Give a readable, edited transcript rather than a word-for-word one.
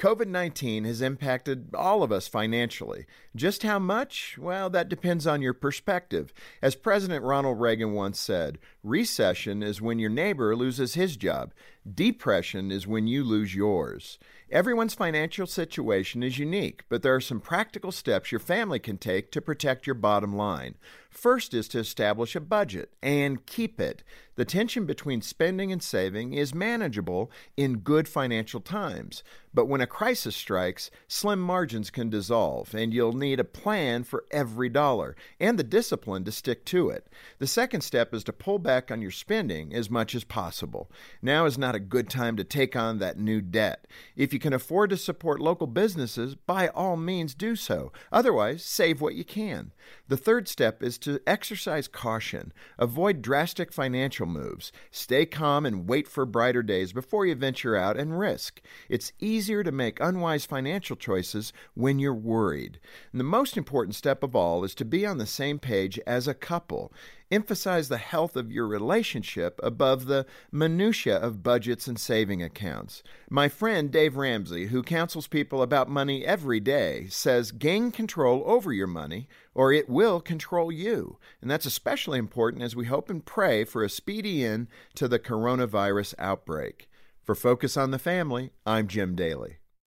COVID-19 has impacted all of us financially. Just how much? Well, that depends on your perspective. As President Ronald Reagan once said, recession is when your neighbor loses his job. Depression is when you lose yours. Everyone's financial situation is unique, but there are some practical steps your family can take to protect your bottom line. First is to establish a budget and keep it. The tension between spending and saving is manageable in good financial times, but when a crisis strikes, slim margins can dissolve, and you'll need a plan for every dollar and the discipline to stick to it. The second step is to pull back on your spending as much as possible. Now is not a good time to take on that new debt. If you can afford to support local businesses, by all means do so. Otherwise, save what you can. The third step is to exercise caution. Avoid drastic financial moves. Stay calm and wait for brighter days before you venture out and risk. It's easier to make unwise financial choices when you're worried. And the most important step of all is to be on the same page as a couple. Emphasize the health of your relationship above the minutia of budgets and saving accounts. My friend Dave Ramsey, who counsels people about money every day, says gain control over your money or it will control you. And that's especially important as we hope and pray for a speedy end to the coronavirus outbreak. For Focus on the Family, I'm Jim Daly.